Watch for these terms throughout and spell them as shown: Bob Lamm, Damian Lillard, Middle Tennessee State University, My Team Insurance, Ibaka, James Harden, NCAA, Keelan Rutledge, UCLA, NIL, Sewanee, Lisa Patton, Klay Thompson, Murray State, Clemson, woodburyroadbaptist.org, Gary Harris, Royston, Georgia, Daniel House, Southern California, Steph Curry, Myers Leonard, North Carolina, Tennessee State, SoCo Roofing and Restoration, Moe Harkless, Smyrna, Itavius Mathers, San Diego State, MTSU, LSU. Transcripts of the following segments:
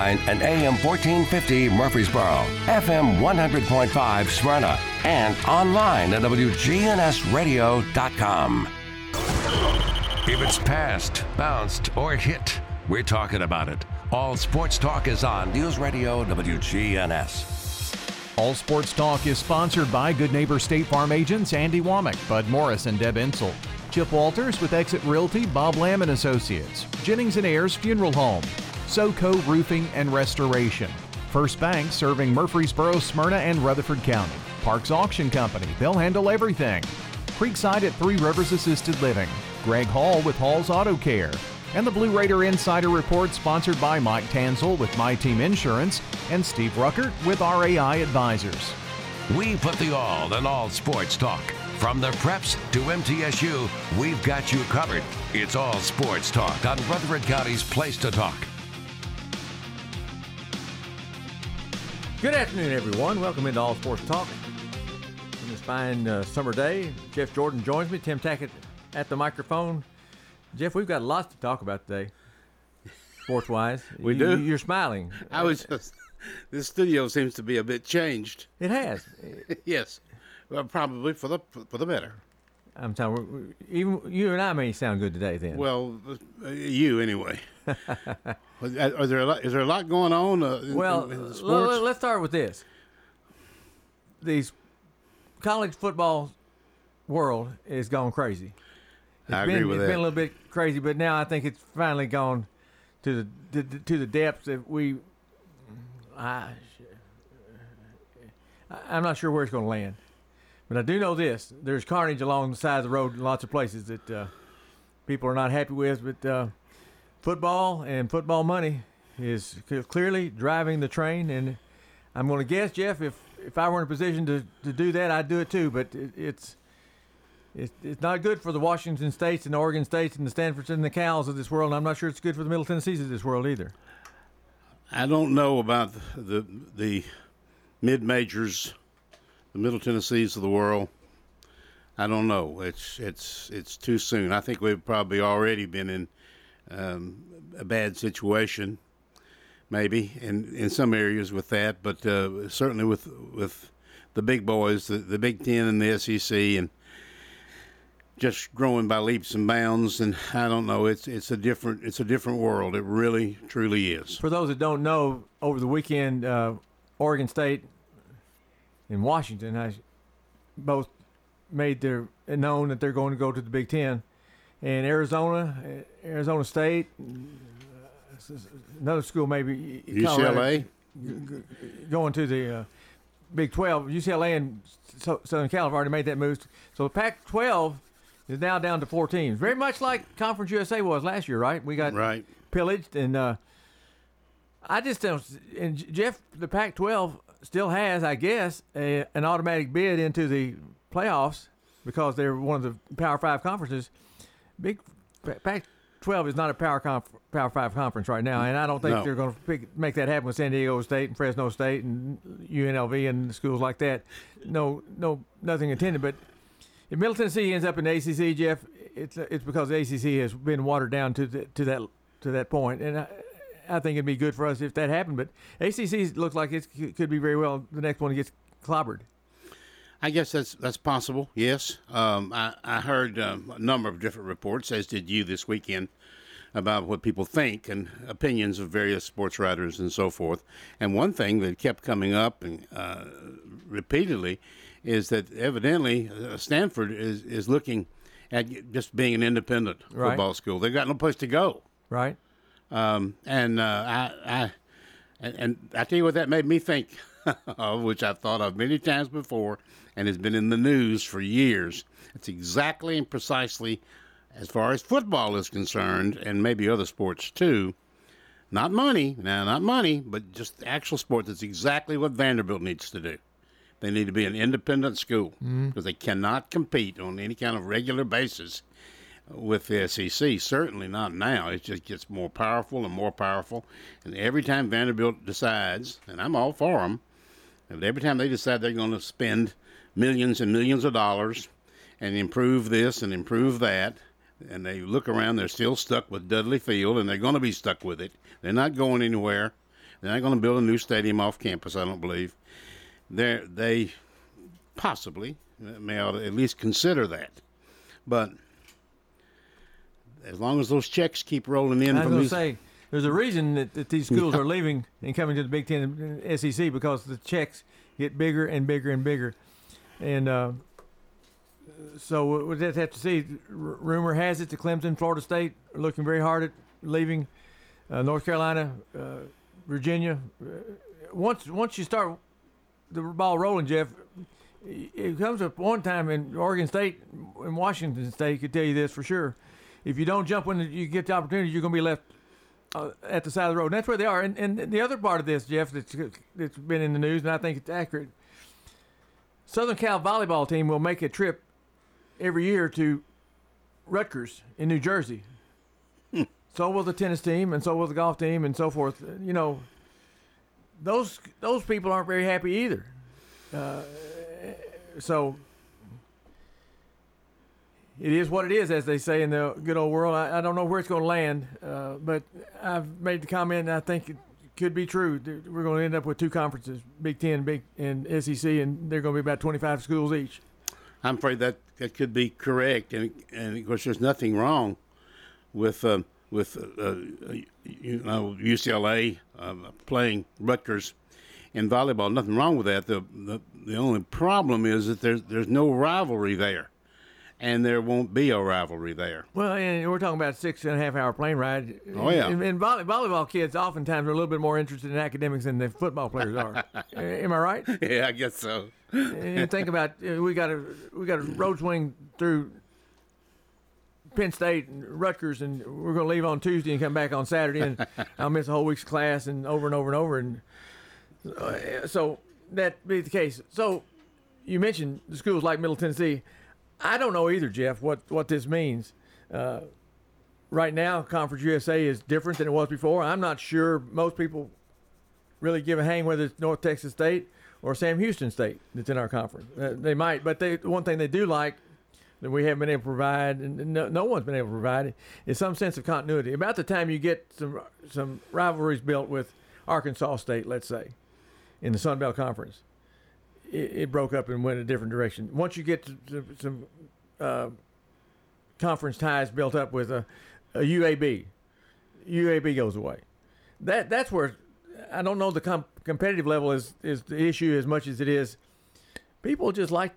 And AM 1450 Murfreesboro, FM 100.5 Smyrna, and online at WGNSradio.com. If it's passed, bounced, or hit, we're talking about it. All Sports Talk is on News Radio WGNS. All Sports Talk is sponsored by Good Neighbor State Farm agents Andy Womack, Bud Morris, and Deb Insel. Chip Walters with Exit Realty, Bob Lamm & Associates. Jennings & Ayers Funeral Home. SoCo Roofing and Restoration, First Bank serving Murfreesboro, Smyrna, and Rutherford County, Parks Auction Company, they'll handle everything, Creekside at Three Rivers Assisted Living, Greg Hall with Hall's Auto Care, and the Blue Raider Insider Report sponsored by Mike Tansel with My Team Insurance and Steve Ruckert with RAI Advisors. We put the all in all sports talk. From the preps to MTSU, we've got you covered. It's all sports talk on Rutherford County's Place to Talk. Good afternoon, everyone. Welcome into All Sports Talk. On this fine summer day, Jeff Jordan joins me. Tim Tackett at the microphone. Jeff, we've got lots to talk about today, sports-wise. We do. You're smiling. I was just... This studio seems to be a bit changed. It has. Yes. Well, probably for the better. I'm telling you, even you and I may sound good today then. Well, you anyway. Is there a lot going on in sports? Well, let's start with this. The college football world has gone crazy. I agree with that. It's been a little bit crazy, but now I think it's finally gone to the depths that I'm not sure where it's going to land. But I do know this: there's carnage along the side of the road in lots of places that people are not happy with. But football and football money is clearly driving the train. And I'm going to guess, Jeff, if I were in a position to do that, I'd do it too. But it's not good for the Washington States and the Oregon States and the Stanfords and the Cals of this world. And I'm not sure it's good for the Middle Tennessees of this world either. I don't know about the mid-majors. The Middle Tennessees of the world, I don't know. It's too soon. I think we've probably already been in a bad situation, maybe, in some areas with that, but certainly with the big boys, the Big Ten and the SEC, and just growing by leaps and bounds. And I don't know. It's a different world. It really, truly is. For those that don't know, over the weekend, Oregon State in Washington, both made their known that they're going to go to the Big Ten, and Arizona State, another school maybe UCLA, Colorado, going to the Big 12. UCLA and Southern California already made that move, so the Pac-12 is now down to 4 teams. Very much like Conference USA was last year, right? We got pillaged, and I just don't. And Jeff, the Pac-12 still has, I guess, an automatic bid into the playoffs because they're one of the Power 5 conferences. Big Pac-12 is not a Power 5 conference right now, and I don't think they're going to make that happen with San Diego State and Fresno State and UNLV and schools like that. No, nothing intended. But if Middle Tennessee ends up in the ACC, Jeff, it's because the ACC has been watered down to that point, and I think it'd be good for us if that happened, but ACC looks like it could be very well the next one gets clobbered. I guess that's possible. Yes, I heard a number of different reports, as did you this weekend, about what people think and opinions of various sports writers and so forth. And one thing that kept coming up and repeatedly is that evidently Stanford is looking at just being an independent football school. They've got no place to go. Right. And I tell you what that made me think of, which I've thought of many times before and has been in the news for years. It's exactly and precisely, as far as football is concerned, and maybe other sports too, not money, but just actual sports. That's exactly what Vanderbilt needs to do. They need to be an independent school because they cannot compete on any kind of regular basis with the SEC, certainly not now. It just gets more powerful. And every time Vanderbilt decides, and I'm all for them, and every time they decide they're going to spend millions and millions of dollars and improve this and improve that, and they look around, they're still stuck with Dudley Field, and they're going to be stuck with it. They're not going anywhere. They're not going to build a new stadium off campus, I don't believe. They possibly may ought to at least consider that. But as long as those checks keep rolling in from these... There's a reason that these schools are leaving and coming to the Big Ten and SEC, because the checks get bigger and bigger and bigger. And so we'll just have to see. Rumor has it that Clemson, Florida State are looking very hard at leaving. North Carolina, Virginia. Once you start the ball rolling, Jeff, it comes up one time in Oregon State and Washington State could tell you this for sure. If you don't jump when you get the opportunity, you're going to be left at the side of the road. And that's where they are. And the other part of this, Jeff, that's been in the news, and I think it's accurate, Southern Cal volleyball team will make a trip every year to Rutgers in New Jersey. So will the tennis team, and so will the golf team, and so forth. You know, those people aren't very happy either. So it is what it is, as they say in the good old world. I don't know where it's going to land, but I've made the comment, and I think it could be true. We're going to end up with two conferences, Big Ten and SEC, and they're going to be about 25 schools each. I'm afraid that could be correct, and of course there's nothing wrong with UCLA playing Rutgers in volleyball. Nothing wrong with that. The only problem is that there's no rivalry there. And there won't be a rivalry there. Well, and we're talking about 6.5-hour plane ride. Oh, yeah. And volleyball kids oftentimes are a little bit more interested in academics than the football players are. Am I right? Yeah, I guess so. And think about, we got a road swing through Penn State and Rutgers, and we're going to leave on Tuesday and come back on Saturday, and I'll miss a whole week's class and over and over and over. And so that be the case. So you mentioned the schools like Middle Tennessee. I don't know either, Jeff, what this means. Right now, Conference USA is different than it was before. I'm not sure most people really give a hang whether it's North Texas State or Sam Houston State that's in our conference. They might, but one thing they do like that we haven't been able to provide, and no one's been able to provide, is some sense of continuity. About the time you get some rivalries built with Arkansas State, let's say, in the Sun Belt Conference, it broke up and went a different direction. Once you get to some conference ties built up with a UAB goes away. That's where I don't know the competitive level is the issue as much as it is. People just like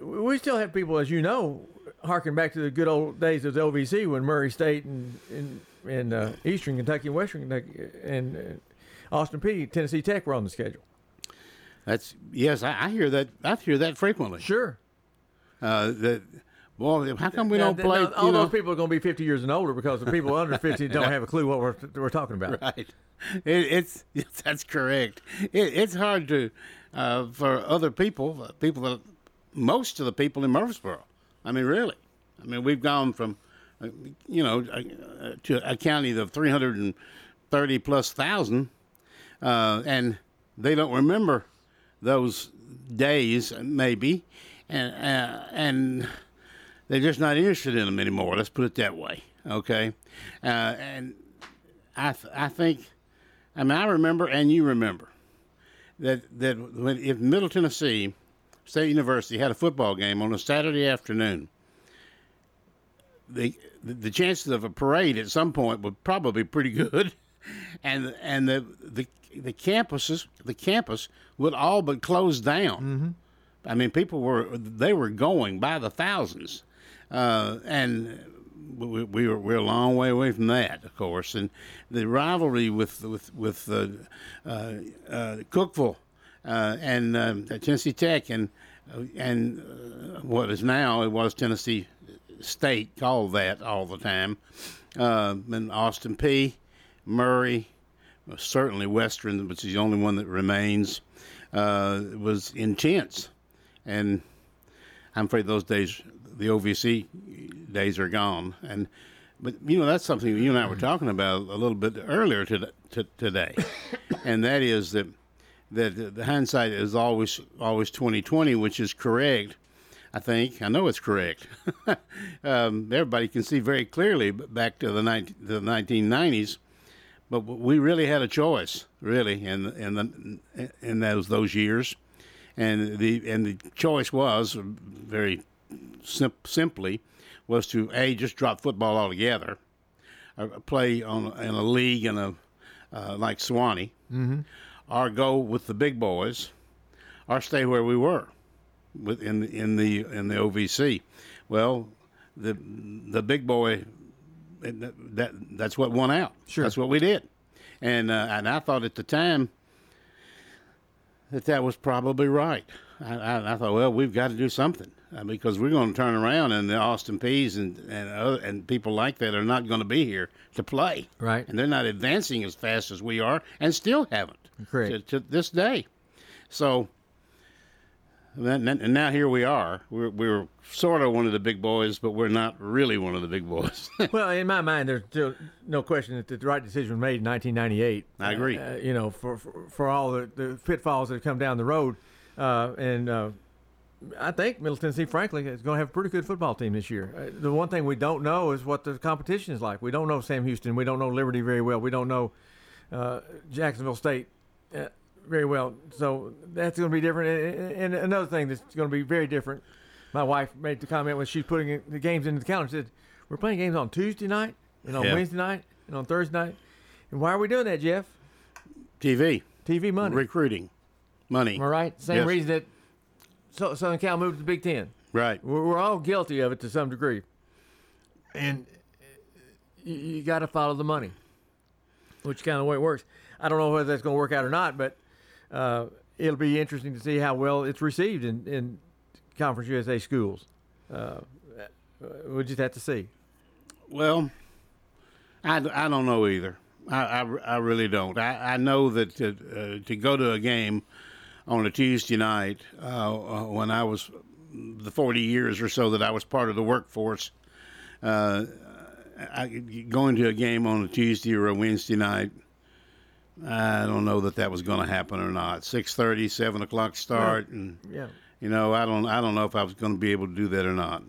we still have people, as you know, harken back to the good old days of the OVC when Murray State and Eastern Kentucky and Western Kentucky and Austin Peay, Tennessee Tech were on the schedule. Yes, I hear that. I hear that frequently. Sure. How come we don't play? Now, those people are going to be 50 years and older because the people under 50 don't have a clue what we're talking about. Right. That's correct. It's hard to for other people that most of the people in Murfreesboro. I mean, really. I mean, we've gone from to a county of 330,000+ and they don't remember those days, maybe, and they're just not interested in them anymore. Let's put it that way, okay? And I think, I mean, I remember, and you remember, that if Middle Tennessee State University had a football game on a Saturday afternoon, the chances of a parade at some point would probably be pretty good, and the campus would all but close down. Mm-hmm. I mean, they were going by the thousands, and we're a long way away from that, of course. And the rivalry with Cookeville and Tennessee Tech and what is now it was Tennessee State called that all the time, and Austin Peay, Murray. Certainly Western, which is the only one that remains, was intense. And I'm afraid those days, the OVC days, are gone. But, that's something you and I were talking about a little bit earlier today. And that is that the hindsight is always 20/20, which is correct, I think. I know it's correct. Everybody can see very clearly back to the 1990s. But we really had a choice, really, in those years, and the choice was very simply was to just drop football altogether, play in a league in a like Sewanee, mm-hmm. or go with the big boys, or stay where we were, in the OVC. Well, the big boy. That's what won out. Sure. That's what we did, and I thought at the time that was probably right. I thought, well, we've got to do something because we're going to turn around, and the Austin Peays and people like that are not going to be here to play. Right. And they're not advancing as fast as we are, and still haven't. Correct. To this day. So. And now here we are. We're sort of one of the big boys, but we're not really one of the big boys. Well, in my mind, there's still no question that the right decision was made in 1998. I agree. For all the pitfalls that have come down the road. I think Middle Tennessee, frankly, is going to have a pretty good football team this year. The one thing we don't know is what the competition is like. We don't know Sam Houston. We don't know Liberty very well. We don't know Jacksonville State very well, so that's going to be different. And another thing that's going to be very different, my wife made the comment when she's putting the games into the calendar, she said, we're playing games on Tuesday night and on Wednesday night and on Thursday night. And why are we doing that, Jeff? TV money. Recruiting money. All right. Same reason that Southern Cal moved to the Big Ten. Right. We're all guilty of it to some degree. And you got to follow the money, which kind of way it works. I don't know whether that's going to work out or not, but it'll be interesting to see how well it's received in Conference USA schools. We'll just have to see. Well, I don't know either. I really don't. I know that to go to a game on a Tuesday night when I was the 40 years or so that I was part of the workforce, going to a game on a Tuesday or a Wednesday night, I don't know that was going to happen or not. 6:30, 7 o'clock start, and I don't know if I was going to be able to do that or not.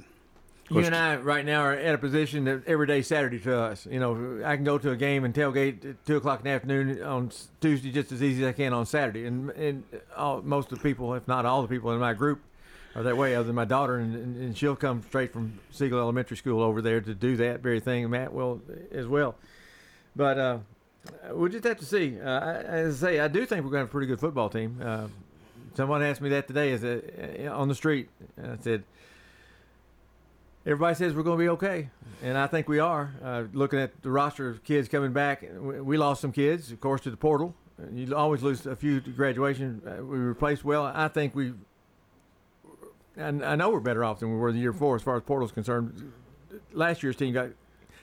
You and I right now are at a position that every day Saturday to us. You know, I can go to a game and tailgate at 2 o'clock in the afternoon on Tuesday just as easy as I can on Saturday, and most of the people, if not all the people in my group, are that way. Other than my daughter, and she'll come straight from Siegel Elementary School over there to do that very thing. Matt will as well, but. We'll just have to see. As I say, I do think we're going to have a pretty good football team. Someone asked me that today on the street. And I said, everybody says we're going to be okay, and I think we are. Looking at the roster of kids coming back, we lost some kids, of course, to the portal. You always lose a few to graduation. We replaced well. I think I know we're better off than we were the year before as far as portal is concerned. Last year's team got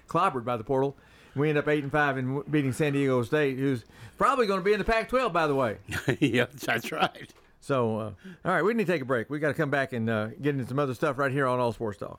clobbered by the portal. We end up 8-5 and beating San Diego State, who's probably going to be in the Pac-12, by the way. Yeah, that's right. So, all right, we need to take a break. We got to come back and get into some other stuff right here on All Sports Talk.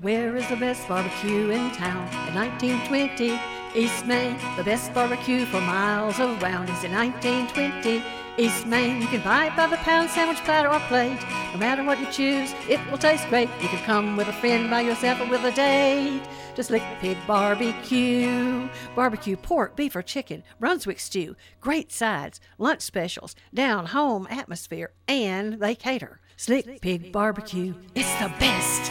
Where is the best barbecue in town? In 1920 East Main. The best barbecue for miles around is in 1920 East Main. You can buy it by the pound, sandwich, platter, or plate. No matter what you choose, it will taste great. You can come with a friend, by yourself, or with a date. Just Lick Pig Barbecue. Barbecue pork, beef, or chicken, Brunswick stew, great sides, lunch specials, down-home atmosphere, and they cater. Slick Pig Barbecue. It's the best.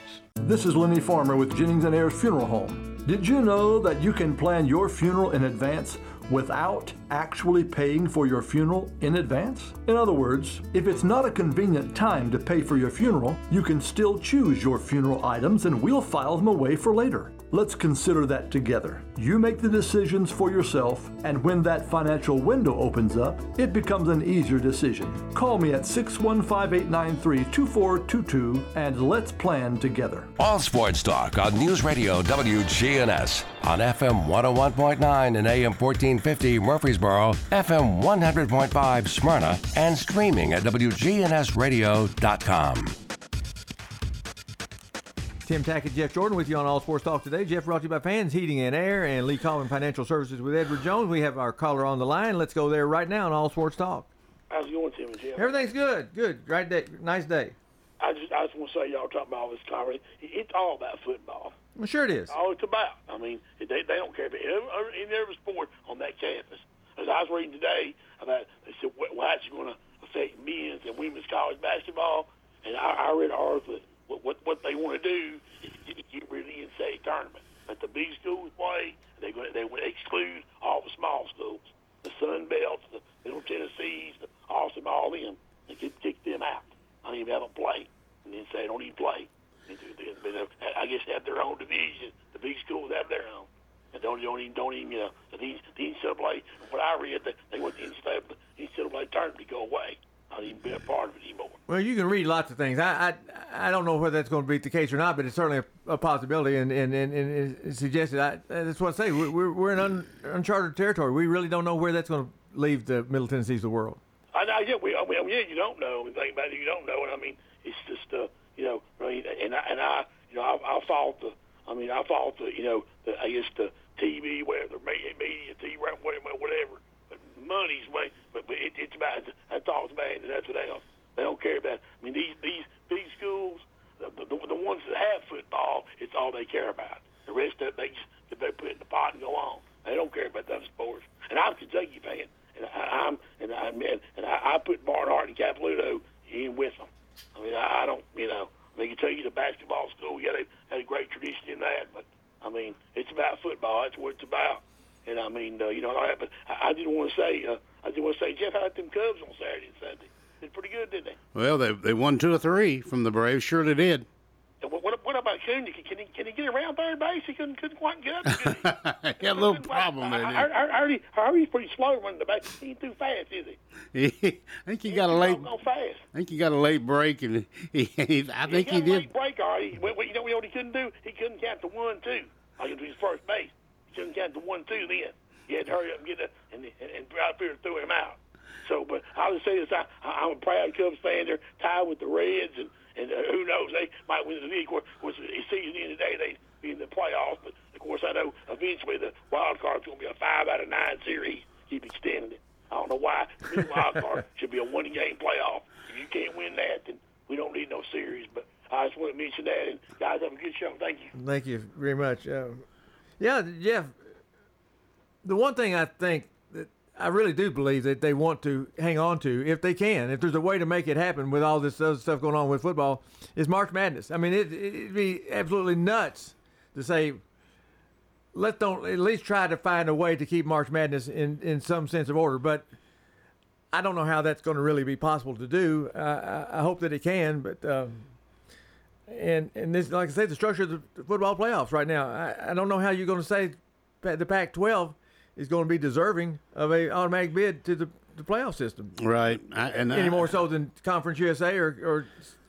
This is Lenny Farmer with Jennings & Ayers Funeral Home. Did you know that you can plan your funeral in advance without actually paying for your funeral in advance? In other words, if it's not a convenient time to pay for your funeral, you can still choose your funeral items and we'll file them away for later. Let's consider that together. You make the decisions for yourself, and when that financial window opens up, it becomes an easier decision. Call me at 615-893-2422 and let's plan together. All Sports Talk on News Radio WGNS on FM 101.9 and AM 1450 Murfreesboro, FM 100.5 Smyrna, and streaming at WGNSradio.com. Tim Tackett, Jeff Jordan with you on All Sports Talk today. Jeff brought to you by Fans Heating and Air and Lee Coleman Financial Services with Edward Jones. We have our caller on the line. Let's go there right now on All Sports Talk. How's it going, Tim and Jeff? Everything's good. Good. Great day. Nice day. I just want to say, y'all talking about all this comedy. It's all about football. Well, sure it is. All it's about. I mean, they don't care about any other sport on that campus. As I was reading today, about they said, well, how's it going to affect men's and women's college basketball? And I read an article What they want to do is get rid of the NCAA tournament. Let the big schools play. They exclude all the small schools, the Sun Belts, the Middle Tennessees, the Austin, all them. They could kick them out. I don't even have them play. And the NCAA don't even play. I guess they have their own division. The big schools have their own. And don't even the NCAA. What I read, they want the NCAA tournament to go away. I don't even be a part of it anymore. Well, you can read lots of things. I don't know whether that's going to be the case or not, but it's certainly a possibility and it's suggested. That's what I say. We're in uncharted territory. We really don't know where that's going to leave the Middle Tennessee's the world. You don't know. The thing about it, you don't know. And I mean, it's just I fought the TV, whether media, TV, whatever. Money's way, but it's about that talk's bad, and that's what they don't care about. I mean, these schools, the ones that have football, it's all they care about. The rest of it, they put it in the pot and go on. They don't care about those sports. And I'm a Kentucky fan, and I put Barnhart and Capoluto in with them. I mean, I don't, I mean, Kentucky's a basketball school. Yeah, they had a great tradition in that, but I mean, it's about football. That's what it's about. And I mean, but I didn't want to say, Jeff, how about them Cubs on Saturday and Sunday? Did pretty good, didn't they? Well, they won 2 or 3 from the Braves. Sure, they did. And what about Coon? Can he get around third base? He couldn't quite get up. Could he? He had a little problem there. He's pretty slow running the base. He ain't too fast, is he? I think he got a late break, and he did. Late break, all right. You know what he couldn't do? He couldn't count to 1-2. I could do his first base. Shouldn't count the 1-2 then. You had to hurry up and get it and out there and throw him out. So, but I would say this, I'm a proud Cubs fan. They're tied with the Reds, and who knows, they might win the league. Of course, it's season end today, they'd be in the playoffs. But, of course, I know eventually the wild card's going to be a 5 out of 9 series. Keep extending it. I don't know why. The wild card should be a 1-game playoff. If you can't win that, then we don't need no series. But I just want to mention that. And, guys, have a good show. Thank you. Thank you very much. Yeah, Jeff, the one thing I think that I really do believe that they want to hang on to, if they can, if there's a way to make it happen with all this other stuff going on with football, is March Madness. I mean, it'd be absolutely nuts to say, at least try to find a way to keep March Madness in some sense of order. But I don't know how that's going to really be possible to do. I hope that it can, but... And this, like I say, the structure of the football playoffs right now. I don't know how you're going to say the Pac-12 is going to be deserving of an automatic bid to the playoff system. Right. Any more so than Conference USA or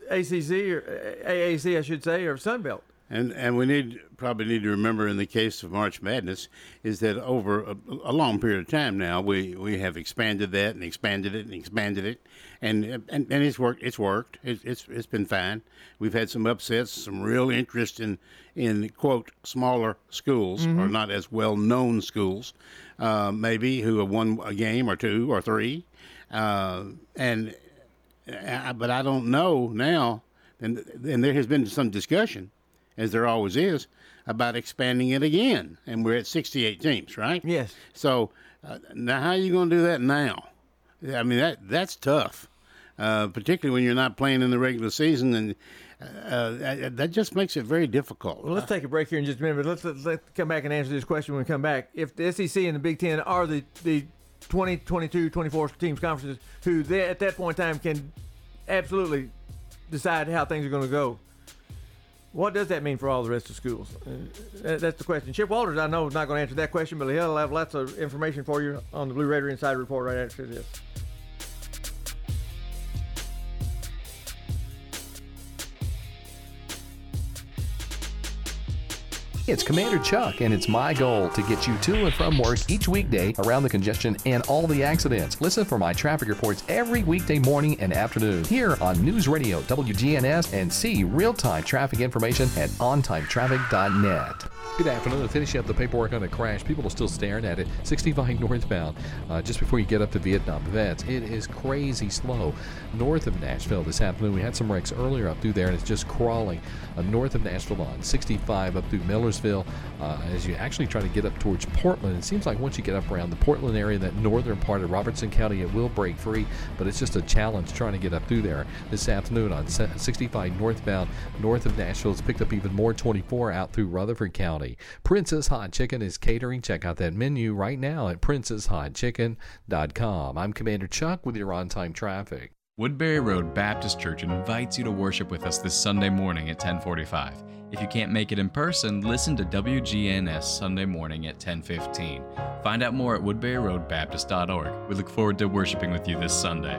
ACC or AAC, I should say, or Sun Belt. And we probably need to remember in the case of March Madness is that over a long period of time now, we have expanded that and expanded it and expanded it. And it's worked. It's been fine. We've had some upsets, some real interest in quote, smaller schools, mm-hmm. or not as well-known schools, maybe, who have won a game or two or three. But I don't know now, and there has been some discussion, as there always is, about expanding it again. And we're at 68 teams, right? Yes. So now how are you going to do that now? I mean, that's tough, particularly when you're not playing in the regular season. And that just makes it very difficult. Well, let's take a break here in just a minute. But let's come back and answer this question when we come back. If the SEC and the Big Ten are the 20, 22, 24 teams conferences who they, at that point in time can absolutely decide how things are going to go, what does that mean for all the rest of schools? That's the question. Chip Walters, I know, is not going to answer that question, but he'll have lots of information for you on the Blue Raider Insider Report right after this. It's Commander Chuck, and it's my goal to get you to and from work each weekday around the congestion and all the accidents. Listen for my traffic reports every weekday morning and afternoon here on News Radio WGNS, and see real-time traffic information at ontimetraffic.net. Good afternoon. To finish up the paperwork on the crash, people are still staring at it. 65 northbound, just before you get up to Vietnam Vets. It is crazy slow north of Nashville this afternoon. We had some wrecks earlier up through there, and it's just crawling north of Nashville on 65 up through Millersville. As you actually try to get up towards Portland, it seems like once you get up around the Portland area, that northern part of Robertson County, it will break free, but it's just a challenge trying to get up through there this afternoon on 65 northbound north of Nashville. It's picked up even more, 24 out through Rutherford County. Princess Hot Chicken is catering. Check out that menu right now at princesshotchicken.com. I'm Commander Chuck with your on-time traffic. Woodbury Road Baptist Church invites you to worship with us this Sunday morning at 10:45. If you can't make it in person, listen to WGNS Sunday morning at 10:15. Find out more at woodburyroadbaptist.org. We look forward to worshiping with you this Sunday.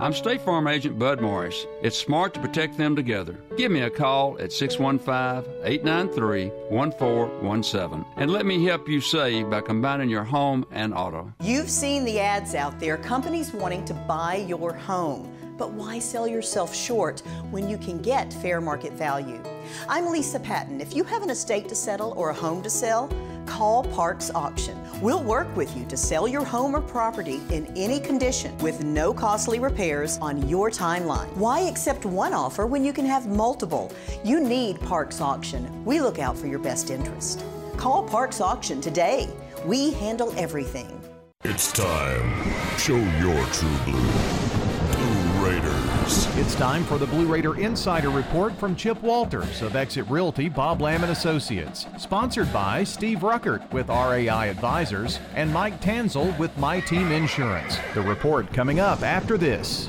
I'm State Farm Agent Bud Morris. It's smart to protect them together. Give me a call at 615-893-1417 and let me help you save by combining your home and auto. You've seen the ads out there, companies wanting to buy your home. But why sell yourself short when you can get fair market value? I'm Lisa Patton. If you have an estate to settle or a home to sell, call Parks Auction. We'll work with you to sell your home or property in any condition with no costly repairs on your timeline. Why accept one offer when you can have multiple? You need Parks Auction. We look out for your best interest. Call Parks Auction today. We handle everything. It's time. Show your true blue Raiders. It's time for the Blue Raider Insider Report from Chip Walters of Exit Realty, Bob Lamm & Associates. Sponsored by Steve Ruckert with RAI Advisors and Mike Tanzel with My Team Insurance. The report coming up after this.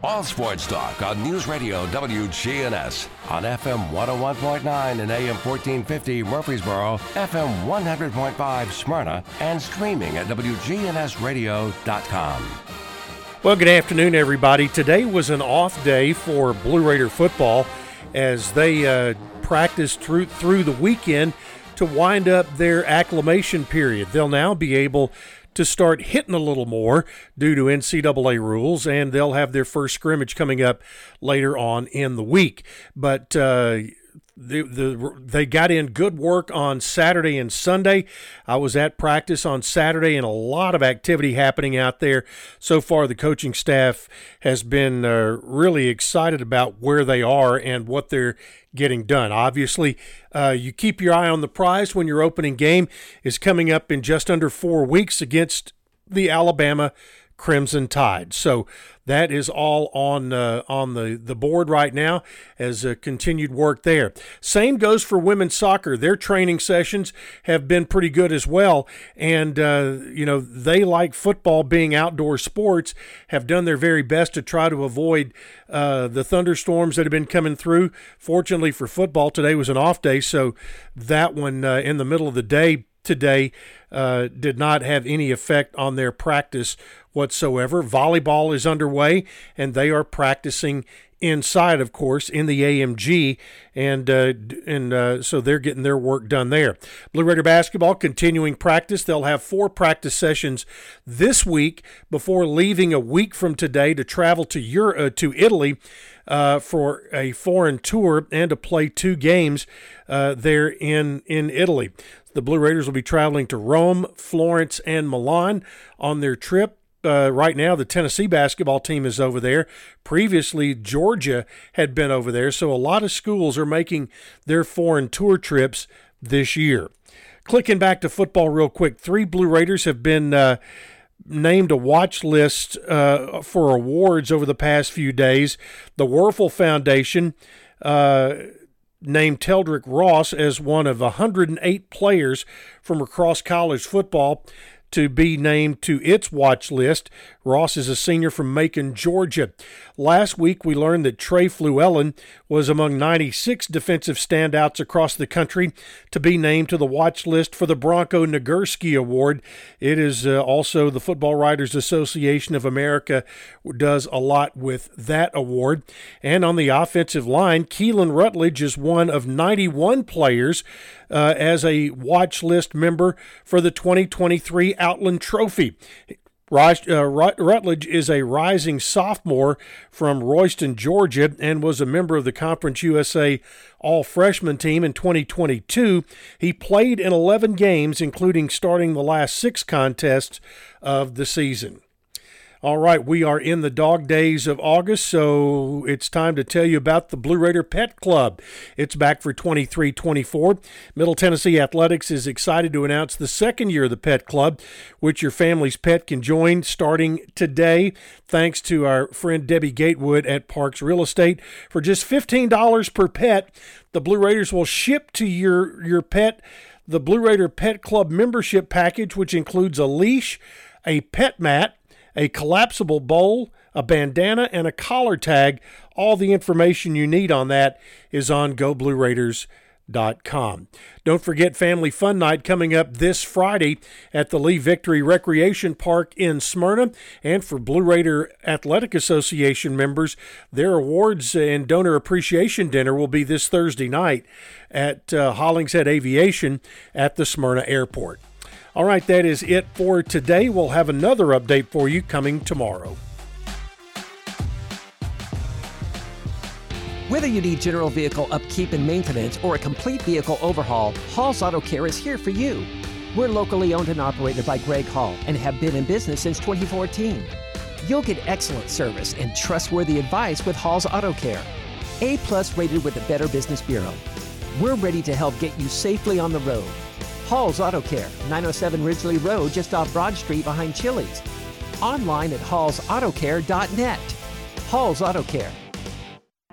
All sports talk on News Radio WGNS on FM 101.9 and AM 1450 Murfreesboro, FM 100.5 Smyrna, and streaming at WGNSradio.com. Well, good afternoon, everybody. Today was an off day for Blue Raider football as they practiced through the weekend to wind up their acclimation period. They'll now be able to start hitting a little more due to NCAA rules, and they'll have their first scrimmage coming up later on in the week. But they got in good work on Saturday and Sunday. I was at practice on Saturday, and a lot of activity happening out there. So far, the coaching staff has been really excited about where they are and what they're getting done. Obviously, you keep your eye on the prize when your opening game is coming up in just under 4 weeks against the Alabama Crimson Tide. So that is all on the board right now as continued work there. Same goes for women's soccer. Their training sessions have been pretty good as well. And, they, like football being outdoor sports, have done their very best to try to avoid the thunderstorms that have been coming through. Fortunately for football, today was an off day, so that one in the middle of the day today did not have any effect on their practice whatsoever. Volleyball is underway, and they are practicing inside, of course, in the AMG, and so they're getting their work done there. Blue Raider basketball continuing practice. They'll have 4 practice sessions this week before leaving a week from today to travel to Italy for a foreign tour and to play 2 games there in Italy. The Blue Raiders will be traveling to Rome, Florence, and Milan on their trip. Right now, the Tennessee basketball team is over there. Previously, Georgia had been over there, so a lot of schools are making their foreign tour trips this year. Clicking back to football real quick, 3 Blue Raiders have been named a watch list for awards over the past few days. The Werfel Foundation named Teldrick Ross as one of 108 players from across college football to be named to its watch list. Ross is a senior from Macon, Georgia. Last week, we learned that Trey Fluellen was among 96 defensive standouts across the country to be named to the watch list for the Bronco Nagurski Award. It is also the Football Writers Association of America does a lot with that award. And on the offensive line, Keelan Rutledge is one of 91 players as a watch list member for the 2023 Outland Trophy. Rutledge is a rising sophomore from Royston, Georgia, and was a member of the Conference USA All-Freshman team in 2022. He played in 11 games, including starting the last 6 contests of the season. All right, we are in the dog days of August, so it's time to tell you about the Blue Raider Pet Club. It's back for 23-24. Middle Tennessee Athletics is excited to announce the second year of the Pet Club, which your family's pet can join starting today, thanks to our friend Debbie Gatewood at Parks Real Estate. For just $15 per pet, the Blue Raiders will ship to your pet the Blue Raider Pet Club membership package, which includes a leash, a pet mat, a collapsible bowl, a bandana, and a collar tag. All the information you need on that is on GoBlueRaiders.com. Don't forget Family Fun Night coming up this Friday at the Lee Victory Recreation Park in Smyrna. And for Blue Raider Athletic Association members, their awards and donor appreciation dinner will be this Thursday night at Hollingshead Aviation at the Smyrna Airport. All right, that is it for today. We'll have another update for you coming tomorrow. Whether you need general vehicle upkeep and maintenance or a complete vehicle overhaul, Hall's Auto Care is here for you. We're locally owned and operated by Greg Hall and have been in business since 2014. You'll get excellent service and trustworthy advice with Hall's Auto Care. A+ rated with the Better Business Bureau. We're ready to help get you safely on the road. Hall's Auto Care, 907 Ridgely Road, just off Broad Street behind Chili's. Online at hallsautocare.net. Hall's Auto Care.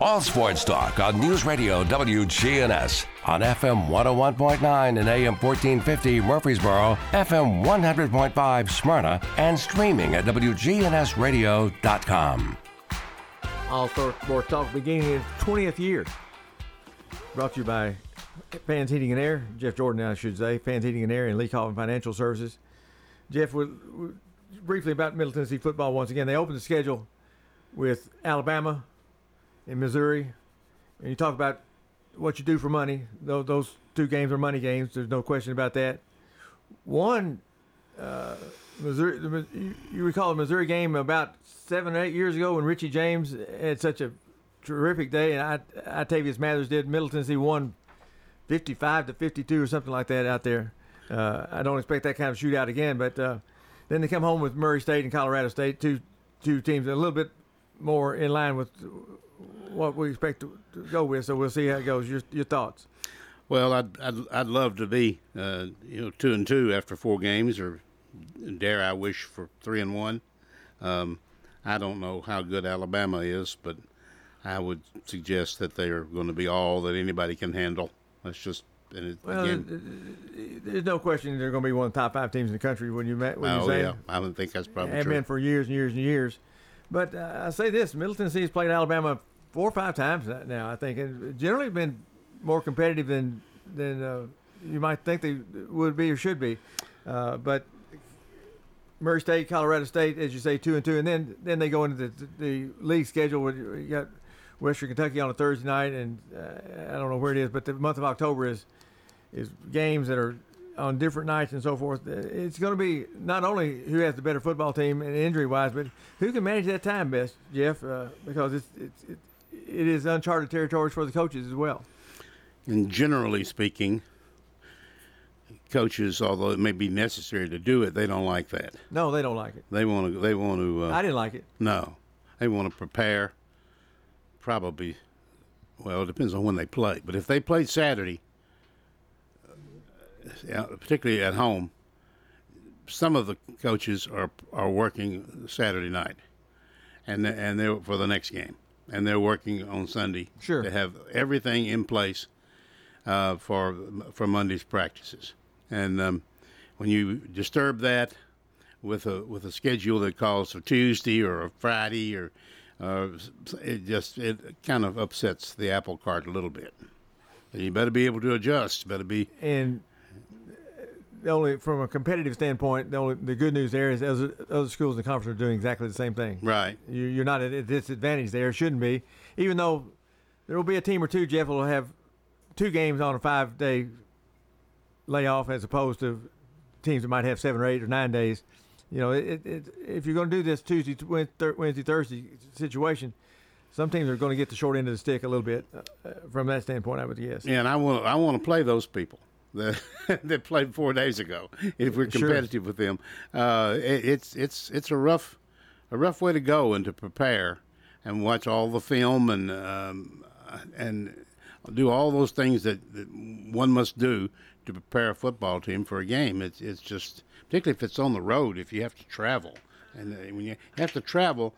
All Sports Talk on News Radio WGNS on FM 101.9 and AM 1450 Murfreesboro, FM 100.5 Smyrna, and streaming at WGNSradio.com. All Sports Talk beginning its 20th year. Brought to you by Fans Heating and Air, Jeff Jordan, I should say, Fans Heating and Air, and Lee Coffin Financial Services. Jeff, briefly about Middle Tennessee football once again. They opened the schedule with Alabama in Missouri, and you talk about what you do for money. Those two games are money games. There's no question about that. One, Missouri, you recall a Missouri game about 7 or 8 years ago when Richie James had such a terrific day, and Itavius Mathers did. Middle Tennessee won 55-52 or something like that out there. I don't expect that kind of shootout again, but then they come home with Murray State and Colorado State, two teams a little bit more in line with what we expect to go with, so we'll see how it goes. Your thoughts? Well, I'd love to be 2-2 after four games, or dare I wish for 3-1. I don't know how good Alabama is, but I would suggest that they are going to be all that anybody can handle. That's just there's no question they're going to be one of the top five teams in the country. When you say, I would think that's probably true. Been for years and years and years. But I say this, Middle Tennessee has played Alabama 4 or 5 times now, I think, and generally been more competitive than you might think they would be or should be. But Murray State, Colorado State, as you say, 2-2, and then they go into the league schedule where you got Western Kentucky on a Thursday night, and I don't know where it is, but the month of October is games that are on different nights and so forth. It's going to be not only who has the better football team and injury-wise, but who can manage that time best, Jeff, because it is uncharted territories for the coaches as well. And generally speaking, coaches, although it may be necessary to do it, they don't like that. No, they don't like it. They want to. I didn't like it. No, they want to prepare. Probably, well, it depends on when they play. But if they play Saturday, particularly at home, some of the coaches are working Saturday night, and they're for the next game, and they're working on Sunday. Sure, to have everything in place for Monday's practices. And when you disturb that with a schedule that calls for Tuesday or a Friday, or it kind of upsets the apple cart a little bit. And you better be able to adjust. Only from a competitive standpoint, the good news there is other schools in the conference are doing exactly the same thing. Right. You're not at a disadvantage there. Shouldn't be. Even though there will be a team or two, Jeff, will have 2 games on a 5-day layoff as opposed to teams that might have 7 or 8 or 9 days. If you're going to do this Tuesday, Wednesday, Thursday situation, some teams are going to get the short end of the stick a little bit from that standpoint, I would guess. Yeah, and I want to play those people that played 4 days ago, if we're competitive with them. It's a rough way to go, and to prepare and watch all the film and do all those things that one must do to prepare a football team for a game. It's just, particularly if it's on the road, if you have to travel. And when you have to travel,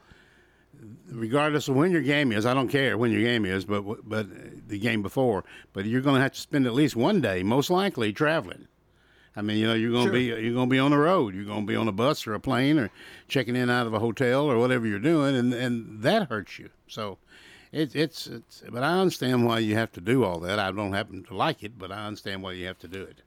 regardless of when your game is, I don't care when your game is, but the game before. But you're going to have to spend at least one day, most likely, traveling. I mean, you're going to be on the road. You're going to be on a bus or a plane or checking in out of a hotel or whatever you're doing, and that hurts you. So it's. But I understand why you have to do all that. I don't happen to like it, but I understand why you have to do it.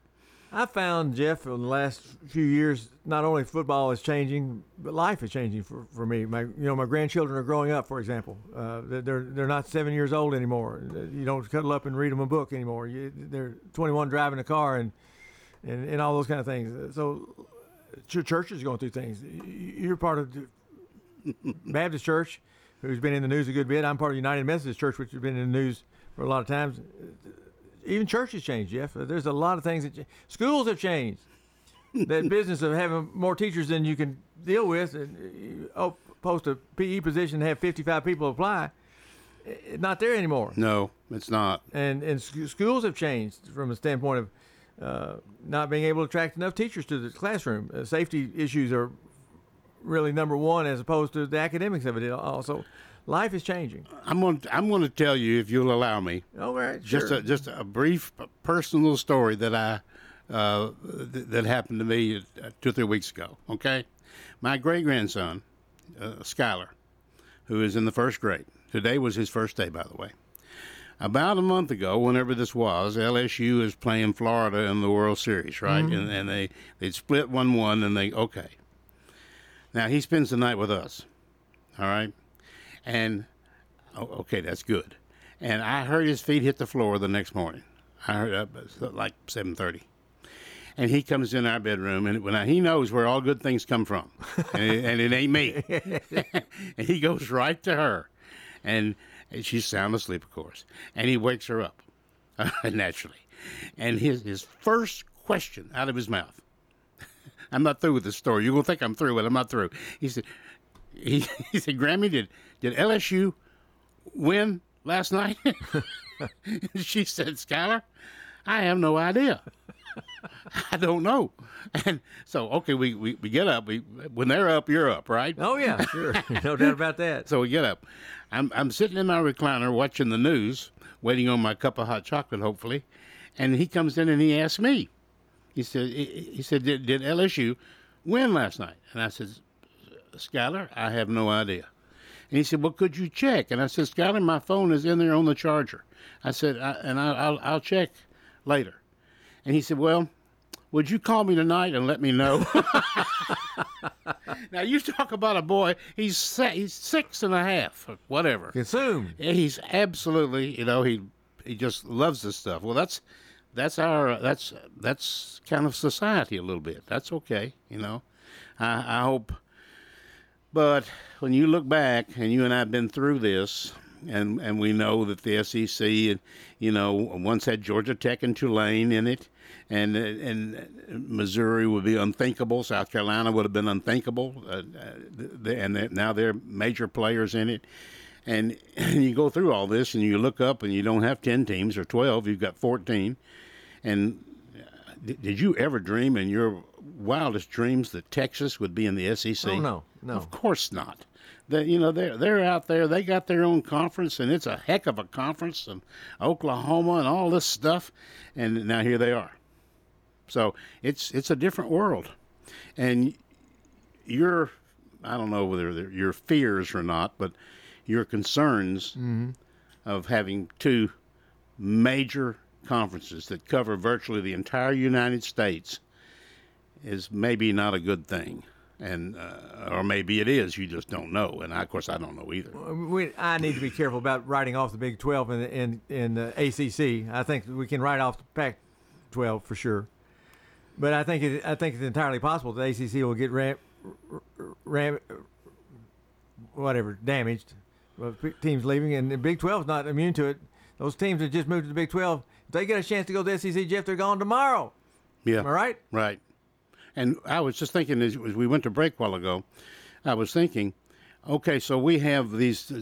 I found, Jeff, in the last few years, not only football is changing, but life is changing for me. My grandchildren are growing up, for example. They're not 7 years old anymore. You don't cuddle up and read them a book anymore. They're 21, driving a car, and all those kind of things. So your church is going through things. You're part of the Baptist church. who's been in the news a good bit. I'm part of United Methodist Church, which has been in the news for a lot of times. Even churches change, Jeff. There's a lot of things that schools have changed. That business of having more teachers than you can deal with, and post a PE position and have 55 people apply, it's not there anymore. No, it's not. And schools have changed from a standpoint of not being able to attract enough teachers to the classroom. Safety issues are really number one, as opposed to the academics of it. Also, life is changing. I'm going to tell you, if you'll allow me. All right, sure. Just a brief personal story that that happened to me 2 or 3 weeks ago. Okay, my great grandson, Skylar, who is in the first grade. Today was his first day, by the way. About a month ago, whenever this was, LSU is playing Florida in the World Series, right? Mm-hmm. And they'd split 1-1, and okay. Now, he spends the night with us, all right? And, okay, that's good. And I heard his feet hit the floor the next morning. I heard like 7:30. And he comes in our bedroom, and now he knows where all good things come from, and it ain't me. And he goes right to her, and she's sound asleep, of course. And he wakes her up, naturally. And his first question out of his mouth, I'm not through with the story. You're going to think I'm through, but I'm not through. He said, Grammy, did LSU win last night? She said, Skylar, I have no idea. I don't know. And so, okay, we get up. When they're up, you're up, right? Oh, yeah, sure. No doubt about that. So we get up. I'm sitting in my recliner watching the news, waiting on my cup of hot chocolate, hopefully. And he comes in and he asks me. He said, did LSU win last night? And I said, Skylar, I have no idea. And he said, well, could you check? And I said, Skylar, my phone is in there on the charger. I said, I'll check later. And he said, well, would you call me tonight and let me know? Now, you talk about a boy. He's 6 and a half, or whatever. Consumed. He's absolutely, he just loves this stuff. Well, that's kind of society a little bit. That's okay, I hope. But when you look back, and you and I have been through this, and we know that the SEC, once had Georgia Tech and Tulane in it, and Missouri would be unthinkable. South Carolina would have been unthinkable, now they're major players in it. And you go through all this, and you look up, and you don't have 10 teams or 12. You've got 14. And did you ever dream in your wildest dreams that Texas would be in the SEC? Oh, no. Of course not. They're out there. They got their own conference, and it's a heck of a conference, and Oklahoma and all this stuff. And now here they are. So it's a different world. And I don't know whether they're your fears or not, but your concerns mm-hmm. of having two major conferences that cover virtually the entire United States is maybe not a good thing, and or maybe it is. You just don't know, and I don't know either. I need to be careful about writing off the Big 12 and the ACC. I think we can write off the Pac-12 for sure, but I think it's entirely possible that the ACC will get damaged. Well, teams leaving, and the Big 12's not immune to it. Those teams that just moved to the Big 12, if they get a chance to go to the SEC, Jeff, they're gone tomorrow. Yeah. Am I right? Right. And I was just thinking, as we went to break a while ago, I was thinking, okay, so we have these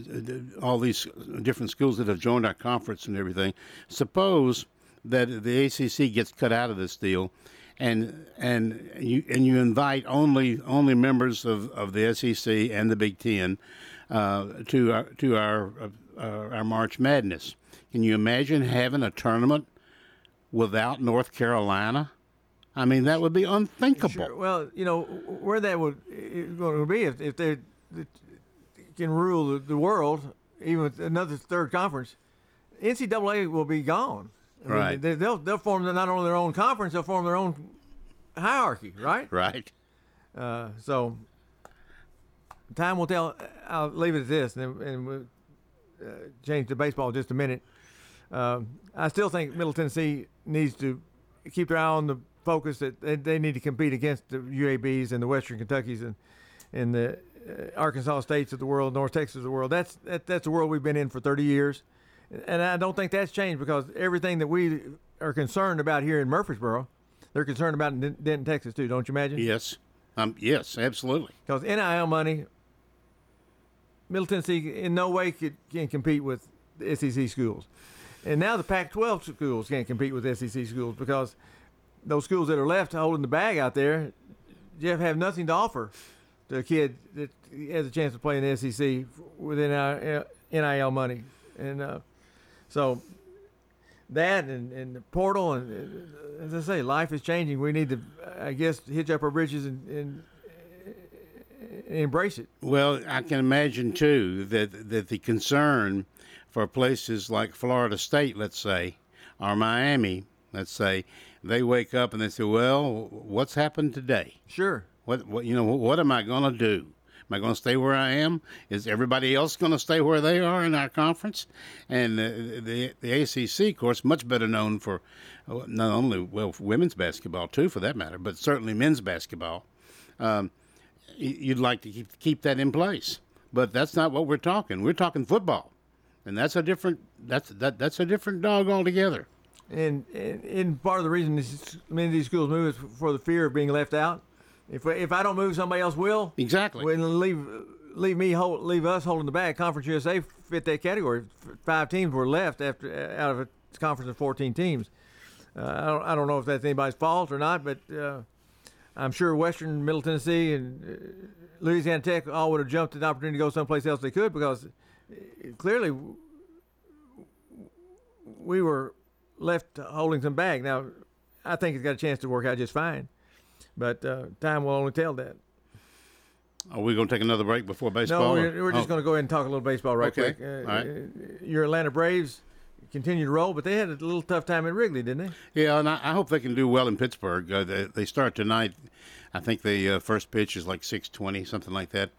all these different schools that have joined our conference and everything. Suppose that the ACC gets cut out of this deal, and you invite only members of the SEC and the Big Ten to our March Madness. Can you imagine having a tournament without North Carolina? I mean, that would be unthinkable. Sure. Well, where that would be if they can rule the world, even with another third conference, NCAA will be gone. I mean, right. They'll form not only their own conference, they'll form their own hierarchy, right? Right. So time will tell. I'll leave it at this, and we'll change to baseball in just a minute. I still think Middle Tennessee needs to keep their eye on the focus that they need to compete against the UABs and the Western Kentuckys and the Arkansas States of the world, North Texas of the world. That's the world we've been in for 30 years. And I don't think that's changed, because everything that we are concerned about here in Murfreesboro, they're concerned about in Denton, Texas, too. Don't you imagine? Yes. Yes, absolutely. Because NIL money, Middle Tennessee in no way can compete with SEC schools. And now the Pac-12 schools can't compete with SEC schools, because those schools that are left holding the bag out there, Jeff, have nothing to offer to a kid that has a chance to play in the SEC with NIL money. And so that and the portal, and as I say, life is changing. We need to, I guess, hitch up our bridges and embrace it. Well, I can imagine, too, that the concern for places like Florida State, let's say, or Miami, let's say, they wake up and they say, well, what's happened today? Sure. What am I going to do? Am I going to stay where I am? Is everybody else going to stay where they are in our conference? And the ACC, of course, much better known for not only, well, for women's basketball, too, for that matter, but certainly men's basketball. You'd like to keep that in place. But that's not what we're talking. We're talking football. And that's a different dog altogether. And part of the reason many of these schools move is for the fear of being left out. If I don't move, somebody else will. Exactly. When leave us holding the bag. Conference USA fit that category. 5 teams were left out of a conference of 14 teams. I don't know if that's anybody's fault or not, but I'm sure Western, Middle Tennessee, and Louisiana Tech all would have jumped at the opportunity to go someplace else they could, because clearly we were left holding some back. Now, I think it's got a chance to work out just fine. But time will only tell that. Are we going to take another break before baseball? No, we're just going to go ahead and talk a little baseball quick. All right. Your Atlanta Braves continue to roll, but they had a little tough time at Wrigley, didn't they? Yeah, and I hope they can do well in Pittsburgh. They start tonight. I think the first pitch is like 6:20, something like that.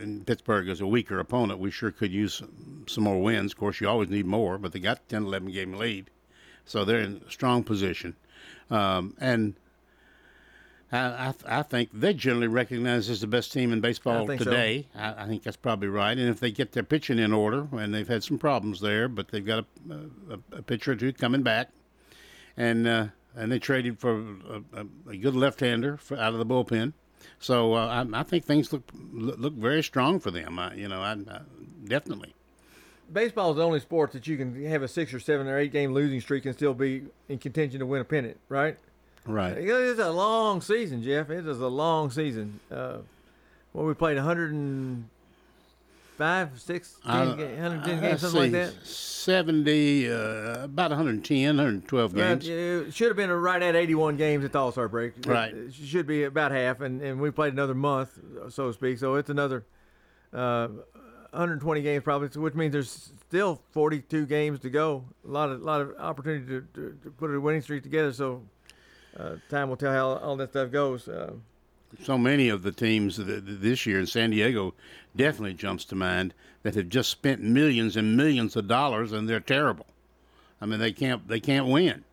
In Pittsburgh is a weaker opponent. We sure could use some more wins. Of course, you always need more, but they got a 10-11 game lead. So they're in a strong position. And I think they generally recognize as the best team in baseball today. So. I think that's probably right. And if they get their pitching in order, and they've had some problems there, but they've got a pitcher or two coming back. And they traded for a good left-hander out of the bullpen. So I think things look very strong for them, I definitely. Baseball is the only sport that you can have a 6 or 7 or 8 game losing streak and still be in contention to win a pennant, right? Right. It's a long season, Jeff. It is a long season. We played 105, 6, 110 games, something like that. 70, about 110, 112 games. It should have been right at 81 games at the All-Star break. Right. It should be about half, and we played another month, so to speak. So it's another 120 games probably, which means there's still 42 games to go. A lot of opportunity to put a winning streak together. So time will tell how all that stuff goes. So many of the teams this year in San Diego definitely jumps to mind that have just spent millions and millions of dollars, and they're terrible. I mean, they can't win.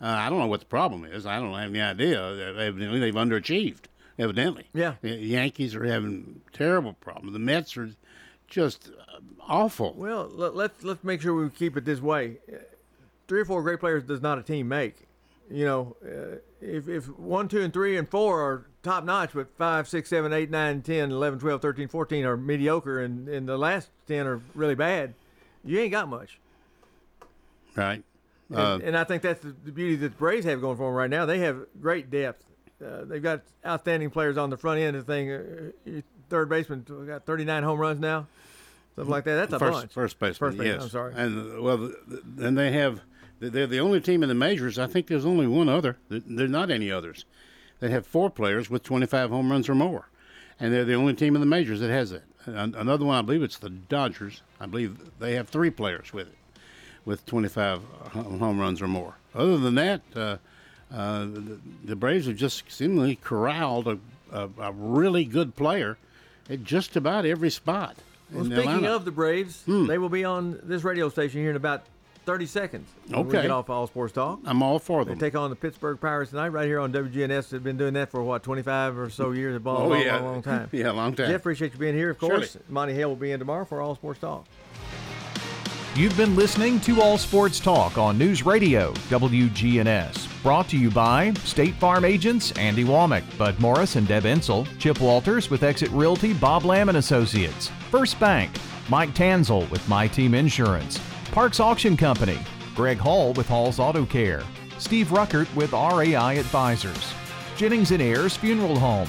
I don't know what the problem is. I don't have any idea. Evidently, they've underachieved. Evidently, yeah. The Yankees are having terrible problems. The Mets are just awful. Well, let's make sure we keep it this way. 3 or 4 great players does not a team make. If 1, 2, and 3, and 4 are top notch, but 5, 6, 7, 8, 9, 10, 11, 12, 13, 14 are mediocre, and the last 10 are really bad, you ain't got much. Right. And I think that's the beauty that the Braves have going for them right now. They have great depth. They've got outstanding players on the front end of the thing. Third baseman got 39 home runs now, something like that. That's a bunch. First baseman, yes. I'm sorry. And and they have. They're the only team in the majors. I think there's only one other. There's not any others. They have 4 players with 25 home runs or more, and they're the only team in the majors that has that. Another one, I believe it's the Dodgers. I believe they have 3 players with it, with 25 home runs or more. Other than that, the Braves have just seemingly corralled a really good player at just about every spot. Well, speaking of the Braves, they will be on this radio station here in about 30 seconds. Okay. We get off All Sports Talk. I'm all for them. They take on the Pittsburgh Pirates tonight right here on WGNS. They've been doing that for, 25 or so years. A long time. Yeah, a long time. Jeff, appreciate you being here, of course. Surely. Monty Hale will be in tomorrow for All Sports Talk. You've been listening to All Sports Talk on News Radio WGNS. Brought to you by State Farm agents Andy Womack, Bud Morris and Deb Insel, Chip Walters with Exit Realty, Bob Lamm and Associates, First Bank, Mike Tanzel with My Team Insurance, Parks Auction Company, Greg Hall with Hall's Auto Care, Steve Ruckert with RAI Advisors, Jennings and Ayers Funeral Home,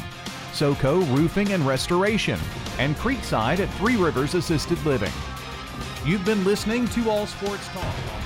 SoCo Roofing and Restoration, and Creekside at Three Rivers Assisted Living. You've been listening to All Sports Talk.